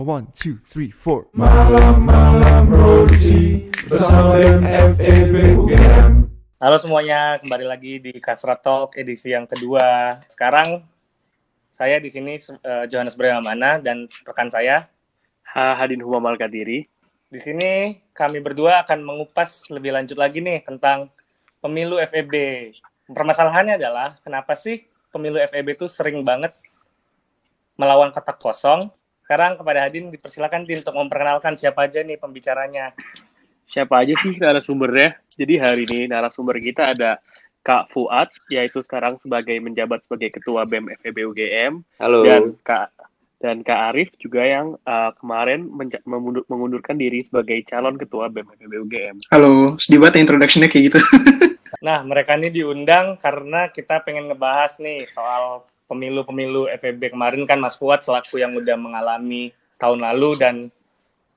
1, 2, 3, 4. Malam-malam produksi bersama BEM FEB UGM. Halo semuanya, kembali lagi di Kasratalk edisi yang kedua. Sekarang saya di sini Johannes Beramana dan rekan saya H. Hadin Humamal Kadiri. Di sini kami berdua akan mengupas lebih lanjut lagi nih tentang pemilu FEB. Permasalahannya adalah kenapa sih pemilu FEB itu sering banget melawan kotak kosong. Sekarang kepada Hadin dipersilakan Din untuk memperkenalkan siapa aja nih pembicaranya. Siapa aja sih narasumbernya? Jadi hari ini narasumber kita ada Kak Fuad, yaitu sekarang menjabat sebagai Ketua BEM FEB UGM. Halo. Dan Kak Arief juga yang kemarin mengundurkan diri sebagai calon Ketua BEM FEB UGM. Halo, sedih banget introduction-nya kayak gitu. Nah, mereka ini diundang karena kita pengen ngebahas nih soal pemilu FEB kemarin kan Mas Fuad selaku yang udah mengalami tahun lalu dan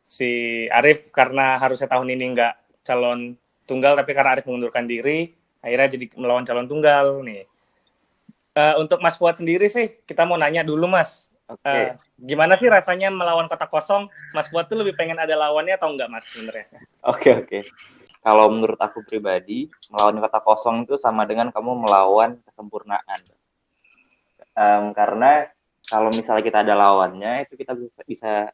si Arief karena harusnya tahun ini nggak calon tunggal tapi karena Arief mengundurkan diri akhirnya jadi melawan calon tunggal nih. Untuk Mas Fuad sendiri sih kita mau nanya dulu Mas, okay. Gimana sih rasanya melawan kotak kosong? Mas Fuad tuh lebih pengen ada lawannya atau nggak Mas sebenarnya? Oke. Kalau menurut aku pribadi melawan kotak kosong itu sama dengan kamu melawan kesempurnaan. Karena kalau misalnya kita ada lawannya, itu kita bisa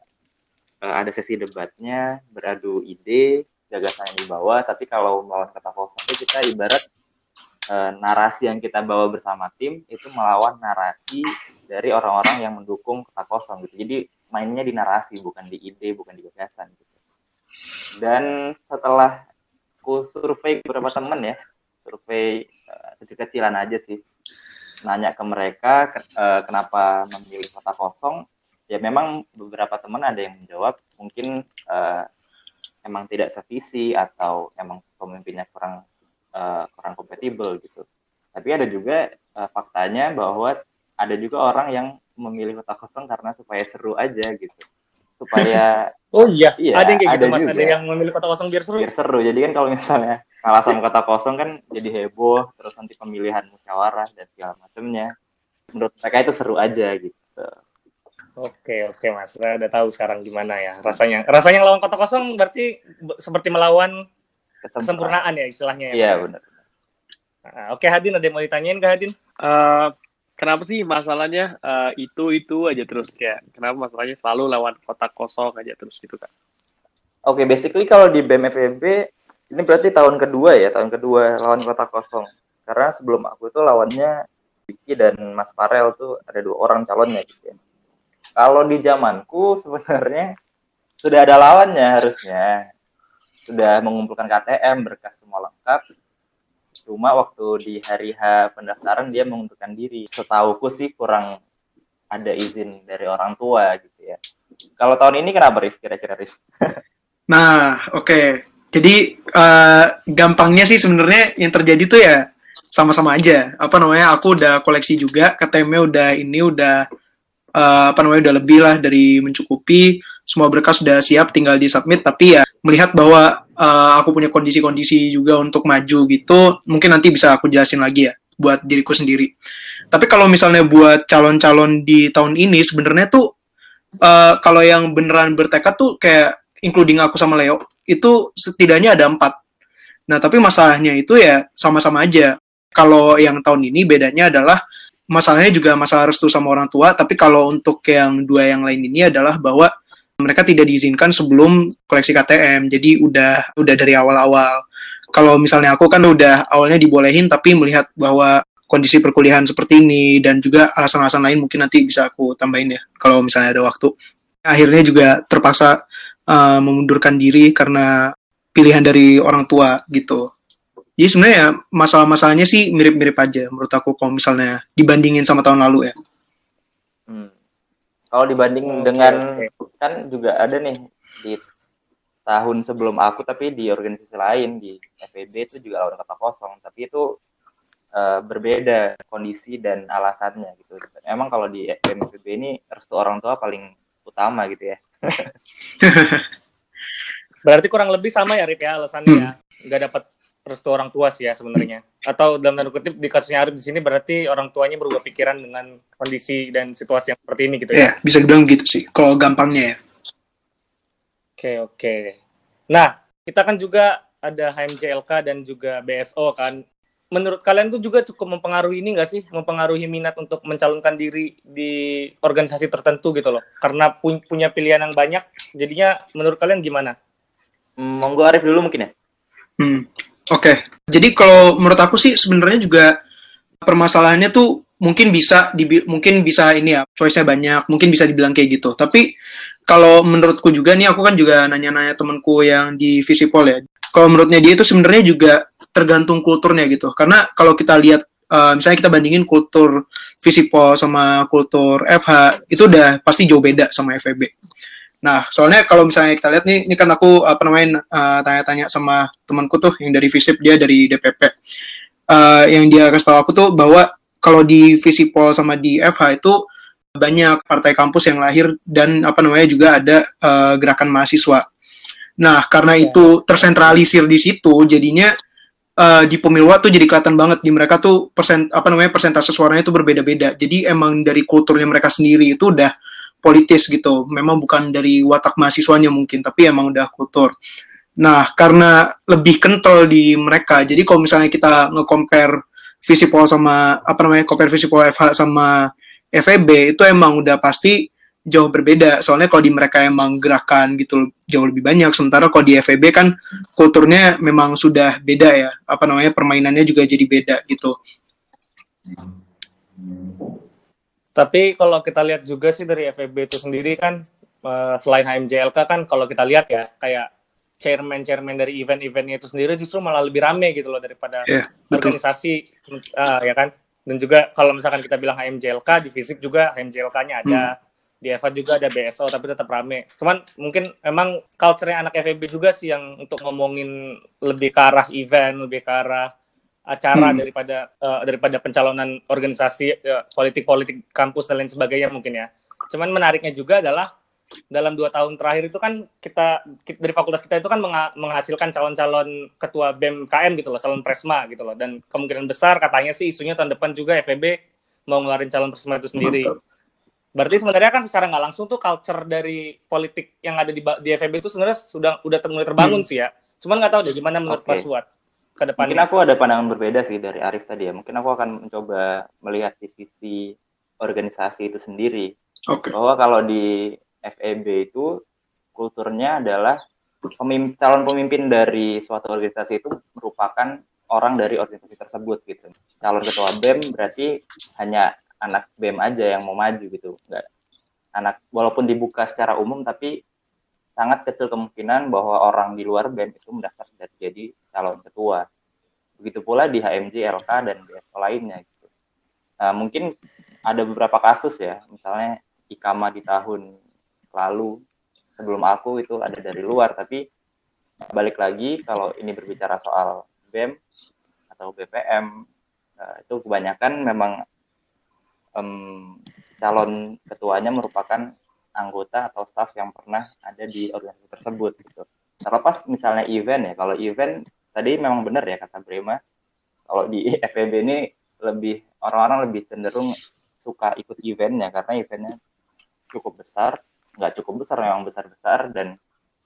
ada sesi debatnya, beradu ide, gagasan yang dibawa. Tapi kalau melawan kata kosong itu kita ibarat narasi yang kita bawa bersama tim itu melawan narasi dari orang-orang yang mendukung kata kosong gitu. Jadi mainnya di narasi, bukan di ide, bukan di gagasan gitu. Dan setelah aku survei beberapa temen ya, survei kecil-kecilan aja sih. Nanya ke mereka kenapa memilih kota kosong, ya memang beberapa teman ada yang menjawab mungkin emang tidak sevisi atau emang pemimpinnya kurang kompatibel gitu. Tapi ada juga faktanya bahwa ada juga orang yang memilih kota kosong karena supaya seru aja gitu. Supaya oh iya ada yang kayak gitu Mas, ada yang memilih kota kosong biar seru. Biar seru. Jadi kan kalau misalnya kalah sama kota kosong kan jadi heboh, terus nanti pemilihan musyawarah dan segala macamnya. Menurut mereka itu seru aja gitu. Oke Mas, udah tahu sekarang gimana ya rasanya. Rasanya lawan kota kosong berarti seperti melawan kesempurnaan ya istilahnya ya. Iya benar. Nah, oke Hadin, ada yang mau ditanyain nggak Hadin? Kenapa sih masalahnya itu aja terus kayak kenapa masalahnya selalu lawan kotak kosong aja terus gitu Kak? Oke, basically kalau di BEM FEB ini berarti tahun kedua lawan kotak kosong. Karena sebelum aku itu lawannya Vicky dan Mas Farel tuh ada 2 orang calonnya gitu ya. Kalau di zamanku sebenarnya sudah ada lawannya harusnya. Sudah mengumpulkan KTM, berkas semua lengkap. Cuma waktu di hari H pendaftaran dia mengundurkan diri. Setauku sih kurang ada izin dari orang tua gitu ya. Kalau tahun ini kenapa Rif? Kira-kira Rif? Nah, oke. Jadi gampangnya sih sebenarnya yang terjadi tuh ya sama-sama aja. Aku udah koleksi juga, KTM-nya udah lebih lah dari mencukupi. Semua berkas sudah siap, tinggal disubmit. Tapi ya melihat bahwa aku punya kondisi-kondisi juga untuk maju gitu, mungkin nanti bisa aku jelasin lagi ya buat diriku sendiri. Tapi kalau misalnya buat calon-calon di tahun ini sebenarnya tuh kalau yang beneran bertekad tuh kayak including aku sama Leo itu setidaknya ada 4. Nah tapi masalahnya itu ya sama-sama aja. Kalau yang tahun ini bedanya adalah masalahnya juga masalah restu sama orang tua. Tapi kalau untuk yang 2 yang lain ini adalah bahwa mereka tidak diizinkan sebelum koleksi KTM, jadi udah dari awal-awal. Kalau misalnya aku kan udah awalnya dibolehin, tapi melihat bahwa kondisi perkuliahan seperti ini, dan juga alasan-alasan lain mungkin nanti bisa aku tambahin ya, kalau misalnya ada waktu. Akhirnya juga terpaksa memundurkan diri karena pilihan dari orang tua gitu. Jadi sebenarnya masalah-masalahnya sih mirip-mirip aja menurut aku kalau misalnya dibandingin sama tahun lalu ya. Kalau dibanding dengan kan juga ada nih di tahun sebelum aku tapi di organisasi lain di FEB itu juga lawan kotak kosong tapi itu berbeda kondisi dan alasannya gitu. Emang kalau di FEB ini restu orang tua paling utama gitu ya. Berarti kurang lebih sama ya Rip ya alasannya nggak dapat restu orang tua sih ya sebenarnya. Atau dalam tanda kutip di kasusnya Arief di sini berarti orang tuanya berubah pikiran dengan kondisi dan situasi yang seperti ini gitu ya. Iya, bisa dibilang gitu sih kalau gampangnya ya. Oke. Nah, kita kan juga ada HMJLK dan juga BSO kan. Menurut kalian itu juga cukup mempengaruhi ini nggak sih? Mempengaruhi minat untuk mencalonkan diri di organisasi tertentu gitu loh. Karena punya pilihan yang banyak, jadinya menurut kalian gimana? Monggo Arief dulu mungkin ya? Oke. Jadi kalau menurut aku sih sebenarnya juga permasalahannya tuh mungkin bisa ini ya, choice-nya banyak, mungkin bisa dibilang kayak gitu. Tapi kalau menurutku juga nih, aku kan juga nanya-nanya temanku yang di Fisipol ya. Kalau menurutnya dia itu sebenarnya juga tergantung kulturnya gitu. Karena kalau kita lihat, misalnya kita bandingin kultur Fisipol sama kultur FH, itu udah pasti jauh beda sama FEB. Nah, soalnya kalau misalnya kita lihat nih, ini kan aku tanya-tanya sama temanku tuh yang dari Fisip, dia dari DPP. Yang dia kasih tahu aku tuh bahwa kalau di Fisipol sama di FH itu banyak partai kampus yang lahir dan juga ada gerakan mahasiswa. Nah, karena itu tersentralisir di situ, jadinya di Pemilwa tuh jadi kelihatan banget di mereka tuh persentase suaranya itu berbeda-beda. Jadi emang dari kulturnya mereka sendiri itu udah politis gitu. Memang bukan dari watak mahasiswanya mungkin, tapi emang udah kultur. Nah, karena lebih kental di mereka. Jadi kalau misalnya kita nge-compare Fisipol sama compare Fisipol FH sama FEB itu emang udah pasti jauh berbeda, soalnya kalau di mereka emang gerakan gitu jauh lebih banyak, sementara kalau di FEB kan kulturnya memang sudah beda ya, permainannya juga jadi beda gitu. Tapi kalau kita lihat juga sih dari FEB itu sendiri kan, selain HMJLK kan kalau kita lihat ya, kayak chairman-chairman dari event-eventnya itu sendiri justru malah lebih rame gitu loh daripada organisasi, ya kan? Dan juga kalau misalkan kita bilang HMJLK, di Fisip juga HMJLK-nya ada, di FH juga ada BSO, tapi tetap rame. Cuman mungkin emang culture-nya anak FEB juga sih yang untuk ngomongin lebih ke arah event, lebih ke arah acara daripada pencalonan organisasi, politik-politik kampus dan lain sebagainya mungkin ya. Cuman menariknya juga adalah dalam 2 tahun terakhir itu kan kita dari fakultas kita itu kan menghasilkan calon-calon ketua BEM KM gitu loh, calon Presma gitu loh. Dan kemungkinan besar katanya sih isunya tahun depan juga FEB mau ngeluarin calon Presma itu sendiri. Mantap. Berarti sebenarnya kan secara nggak langsung tuh culture dari politik yang ada di FEB itu sebenarnya udah mulai terbangun sih ya. Cuman nggak tahu deh gimana menurut Pak Fuad ke depannya. Mungkin aku ada pandangan berbeda sih dari Arief tadi ya. Mungkin aku akan mencoba melihat di sisi organisasi itu sendiri. Bahwa kalau di FEB itu kulturnya adalah calon pemimpin dari suatu organisasi itu merupakan orang dari organisasi tersebut gitu. Calon ketua BEM berarti hanya anak BEM aja yang mau maju gitu, nggak anak, walaupun dibuka secara umum tapi sangat kecil kemungkinan bahwa orang di luar BEM itu mendaftar dan jadi calon ketua. Begitu pula di HMJLK dan BSO lainnya gitu. Nah, mungkin ada beberapa kasus ya, misalnya IKMA di tahun lalu sebelum aku itu ada dari luar, tapi balik lagi kalau ini berbicara soal BEM atau BPM itu kebanyakan memang calon ketuanya merupakan anggota atau staf yang pernah ada di organisasi tersebut gitu. Terlepas misalnya event ya, kalau event tadi memang benar ya kata Brema, kalau di FEB ini lebih orang-orang lebih cenderung suka ikut eventnya karena eventnya cukup besar, memang besar-besar dan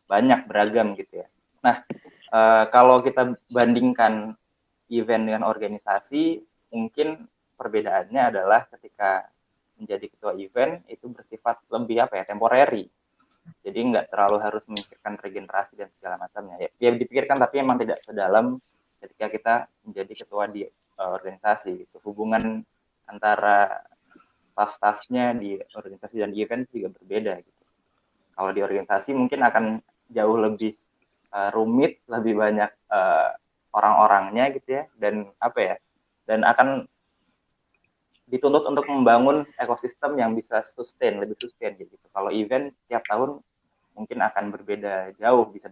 banyak beragam gitu ya. Nah, kalau kita bandingkan event dengan organisasi, mungkin perbedaannya adalah ketika menjadi ketua event itu bersifat lebih temporary. Jadi nggak terlalu harus memikirkan regenerasi dan segala macamnya. Ya dipikirkan tapi memang tidak sedalam ketika kita menjadi ketua di organisasi. Gitu. Hubungan antara staff-staffnya di organisasi dan di event juga berbeda. Gitu. Kalau di organisasi mungkin akan jauh lebih rumit, lebih banyak orang-orangnya gitu ya. Dan akan dituntut untuk membangun ekosistem yang bisa lebih sustain gitu. Kalau event tiap tahun mungkin akan berbeda jauh gitu,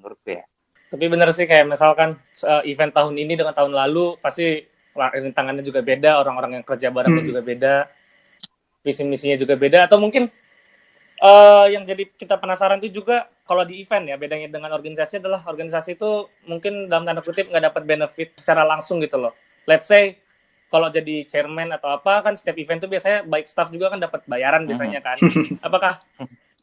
menurut gue ya. Tapi benar sih, kayak misalkan event tahun ini dengan tahun lalu pasti rintangannya juga beda, orang-orang yang kerja barengnya juga beda, visi misinya juga beda, atau mungkin yang jadi kita penasaran itu juga kalau di event ya, bedanya dengan organisasi adalah organisasi itu mungkin dalam tanda kutip nggak dapat benefit secara langsung gitu loh. Let's say kalau jadi chairman atau apa kan setiap event tuh biasanya baik staff juga kan dapat bayaran biasanya kan. Apakah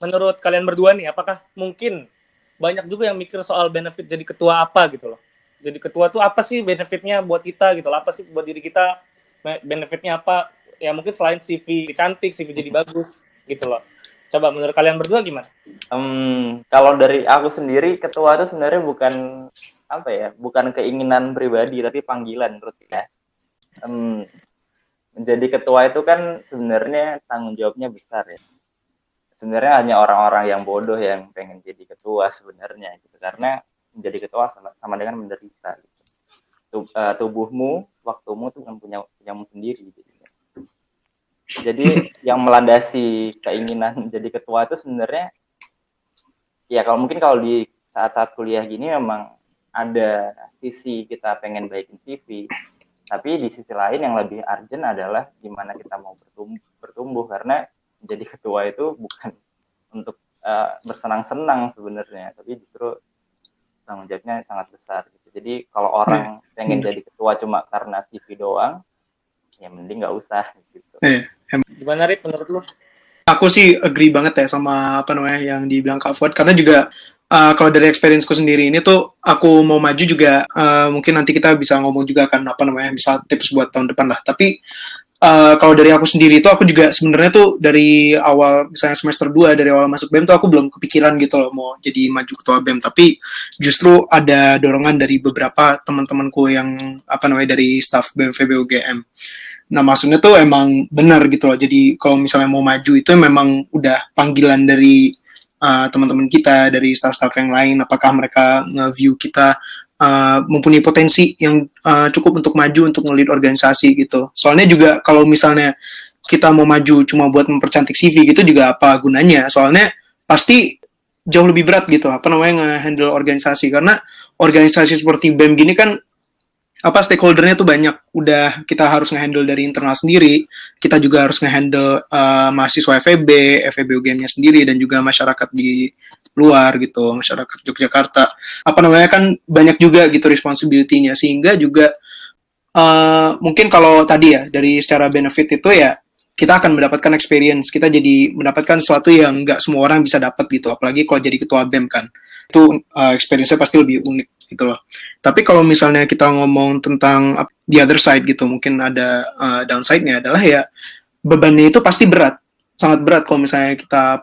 menurut kalian berdua nih, apakah mungkin banyak juga yang mikir soal benefit jadi ketua apa gitu loh. Jadi ketua tuh apa sih benefitnya buat kita gitu loh, apa sih buat diri kita, benefitnya apa, ya mungkin selain CV cantik, CV jadi bagus gitu loh. Coba menurut kalian berdua gimana? Kalau dari aku sendiri, ketua itu sebenarnya bukan apa ya, bukan keinginan pribadi tapi panggilan menurut saya. Menjadi ketua itu kan sebenarnya tanggung jawabnya besar ya. Sebenarnya hanya orang-orang yang bodoh yang pengen jadi ketua sebenarnya gitu, karena menjadi ketua sama dengan menderita gitu. Tubuhmu, waktumu tuh kan punyamu sendiri gitu. Jadi yang melandasi keinginan jadi ketua itu sebenarnya ya kalau mungkin kalau di saat-saat kuliah gini memang ada sisi kita pengen baikin CV, tapi di sisi lain yang lebih urgent adalah gimana kita mau bertumbuh karena jadi ketua itu bukan untuk bersenang-senang sebenarnya, tapi justru tanggung jawabnya sangat besar gitu. Jadi kalau orang pengen jadi ketua cuma karena CV doang, ya mending nggak usah gitu. Gimana Rip menurut lu? Aku sih agree banget ya sama apa namanya yang dibilang Kak Fuad, karena juga kalau dari experienceku sendiri ini tuh aku mau maju juga, mungkin nanti kita bisa ngomong juga kan apa namanya bisa tips buat tahun depan lah. Tapi kalau dari aku sendiri itu aku juga sebenarnya tuh dari awal misalnya semester 2 dari awal masuk BEM tuh aku belum kepikiran gitu loh mau jadi maju ketua BEM, tapi justru ada dorongan dari beberapa teman-temanku yang apa namanya dari staff BEM FEB UGM. Nah maksudnya tuh emang benar gitu loh, jadi kalau misalnya mau maju itu memang udah panggilan dari teman-teman kita, dari staff-staff yang lain, apakah mereka nge-view kita mempunyai potensi yang cukup untuk maju, untuk nge-lead organisasi gitu. Soalnya juga kalau misalnya kita mau maju cuma buat mempercantik CV gitu juga apa gunanya, soalnya pasti jauh lebih berat gitu, apa namanya nge-handle organisasi, karena organisasi seperti BEM gini kan apa stakeholdernya tuh banyak, udah kita harus ngehandle dari internal sendiri, kita juga harus ngehandle mahasiswa FEB UGM-nya sendiri dan juga masyarakat di luar gitu, masyarakat Yogyakarta, apa namanya kan banyak juga gitu responsibility-nya, sehingga juga mungkin kalau tadi ya dari secara benefit itu ya kita akan mendapatkan experience, kita jadi mendapatkan sesuatu yang nggak semua orang bisa dapat gitu, apalagi kalau jadi ketua BEM kan itu experience-nya pasti lebih unik gitu loh. Tapi kalau misalnya kita ngomong tentang the other side gitu, mungkin ada downside-nya adalah ya bebannya itu pasti berat, sangat berat kalau misalnya kita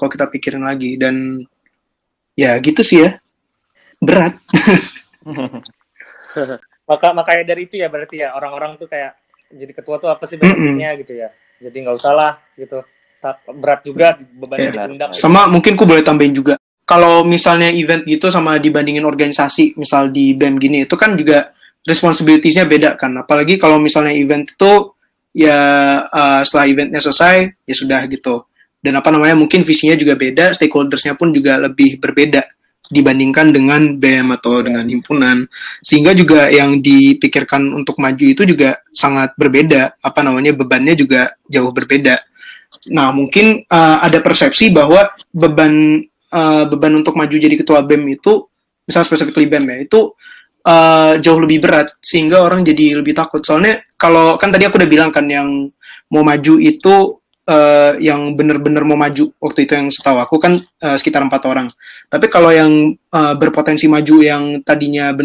kalau kita pikirin lagi, dan ya gitu sih ya, berat. Makanya dari itu ya berarti ya orang-orang tuh kayak jadi ketua tuh apa sih benefitnya gitu ya. Jadi nggak usah lah gitu. Berat juga bebannya di pundak. Sama mungkin ku boleh tambahin juga. Kalau misalnya event gitu sama dibandingin organisasi, misal di BEM gini, itu kan juga responsibilities-nya beda kan. Apalagi kalau misalnya event itu, ya setelah eventnya selesai, ya sudah gitu. Dan apa namanya, mungkin visinya juga beda, stakeholders-nya pun juga lebih berbeda dibandingkan dengan BEM atau dengan himpunan. Sehingga juga yang dipikirkan untuk maju itu juga sangat berbeda, apa namanya, bebannya juga jauh berbeda. Nah, mungkin ada persepsi bahwa beban untuk maju jadi ketua BEM itu, misalnya specifically BEM ya, itu jauh lebih berat, sehingga orang jadi lebih takut. Soalnya, kalau kan tadi aku udah bilang kan, yang mau maju itu, yang bener-bener mau maju, waktu itu yang setahu aku kan sekitar 4 orang. Tapi kalau yang berpotensi maju, yang tadinya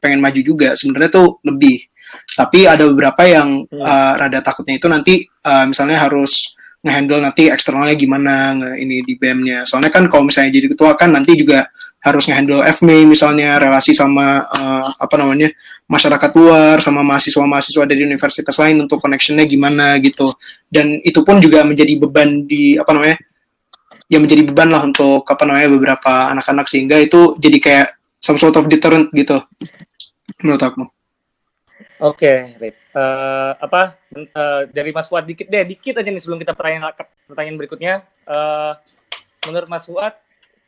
pengen maju juga, sebenarnya tuh lebih. Tapi ada beberapa yang rada takutnya itu nanti, misalnya harus ngehandle nanti eksternalnya gimana ini di BEM-nya. Soalnya kan kalau misalnya jadi ketua kan nanti juga harus ngehandle FME misalnya, relasi sama masyarakat luar, sama mahasiswa-mahasiswa dari universitas lain untuk connection-nya gimana gitu. Dan itu pun juga menjadi beban di menjadi beban lah untuk beberapa anak-anak, sehingga itu jadi kayak some sort of deterrent gitu menurut aku. Oke, Rip. Dari Mas Fuad dikit aja nih sebelum kita pertanyaan berikutnya. Menurut Mas Fuad,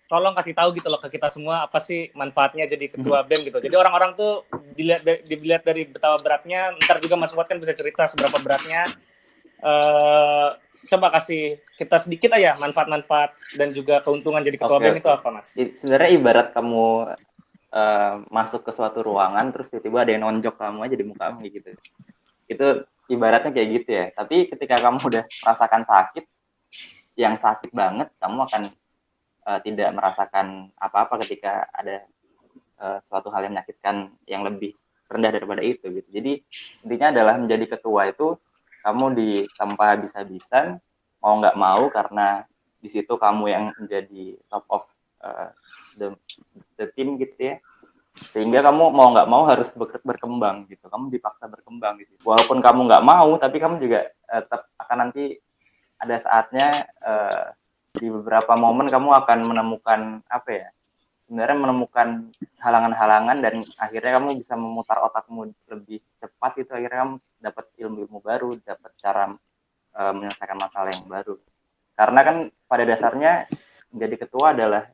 tolong kasih tahu gitu loh ke kita semua apa sih manfaatnya jadi ketua BEM gitu. Jadi orang-orang tuh dilihat dari betapa beratnya. Ntar juga Mas Fuad kan bisa cerita seberapa beratnya. Coba kasih kita sedikit aja manfaat-manfaat dan juga keuntungan jadi ketua BEM itu apa, Mas? Sebenarnya ibarat kamu masuk ke suatu ruangan terus tiba-tiba ada yang nonjok kamu aja di muka kamu gitu, itu ibaratnya kayak gitu ya. Tapi ketika kamu udah merasakan sakit, yang sakit banget, kamu akan tidak merasakan apa-apa ketika ada suatu hal yang menyakitkan yang lebih rendah daripada itu gitu. Jadi intinya adalah menjadi ketua itu kamu ditempa habis-habisan mau nggak mau, karena di situ kamu yang menjadi top of the team gitu ya, sehingga kamu mau nggak mau harus berkembang gitu, kamu dipaksa berkembang gitu. Walaupun kamu nggak mau, tapi kamu juga tetap akan nanti ada saatnya di beberapa momen kamu akan menemukan apa ya, sebenarnya menemukan halangan-halangan, dan akhirnya kamu bisa memutar otakmu lebih cepat itu, akhirnya kamu dapat ilmu-ilmu baru, dapat cara menyelesaikan masalah yang baru. Karena kan pada dasarnya menjadi ketua adalah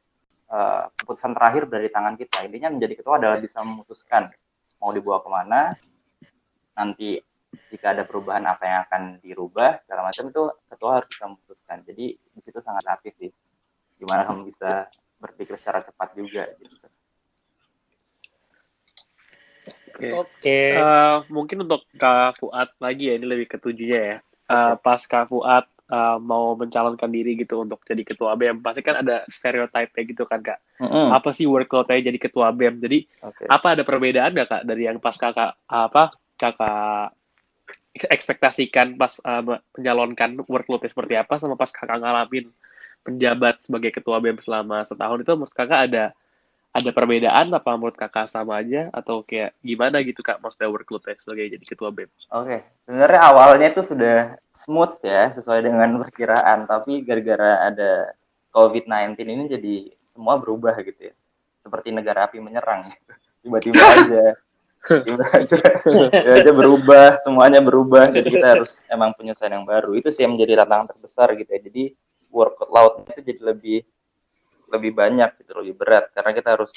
keputusan terakhir dari tangan kita. Intinya menjadi ketua adalah bisa memutuskan mau dibawa kemana, nanti jika ada perubahan apa yang akan dirubah segala macam, itu ketua harus bisa memutuskan. Jadi di situ sangat aktif sih, gimana kamu bisa berpikir secara cepat juga gitu. Oke. Mungkin untuk Kak Fuad lagi ya, ini lebih ketujuhnya ya. Pas Kak Fuad mau mencalonkan diri gitu untuk jadi ketua BEM, pasti kan ada stereotipe gitu kan Kak. Apa sih workload-nya jadi ketua BEM? Jadi apa ada perbedaan nggak Kak dari yang pas Kakak Kakak ekspektasikan pas mencalonkan workload-nya seperti apa sama pas Kakak ngalamin penjabat sebagai ketua BEM selama setahun itu? Menurut Kakak ada perbedaan apa menurut Kakak sama aja atau kayak gimana gitu Kak, maksudnya workload sebagai jadi ketua BEM? Oke, sebenarnya awalnya itu sudah smooth ya, sesuai dengan perkiraan, tapi gara-gara ada COVID-19 ini jadi semua berubah gitu ya, seperti negara api menyerang gitu. tiba-tiba aja berubah, semuanya berubah, jadi kita harus emang penyelesaian yang baru. Itu sih yang menjadi tantangan terbesar gitu ya. Jadi workload itu jadi lebih banyak gitu, lebih berat, karena kita harus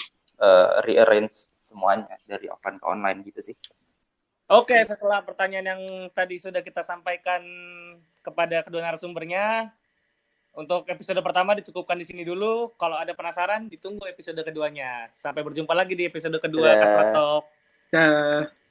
rearrange semuanya dari offline ke online gitu sih. Oke, setelah pertanyaan yang tadi sudah kita sampaikan kepada kedua narasumbernya, untuk episode pertama dicukupkan di sini dulu. Kalau ada penasaran, ditunggu episode keduanya. Sampai berjumpa lagi di episode kedua Kasratalk.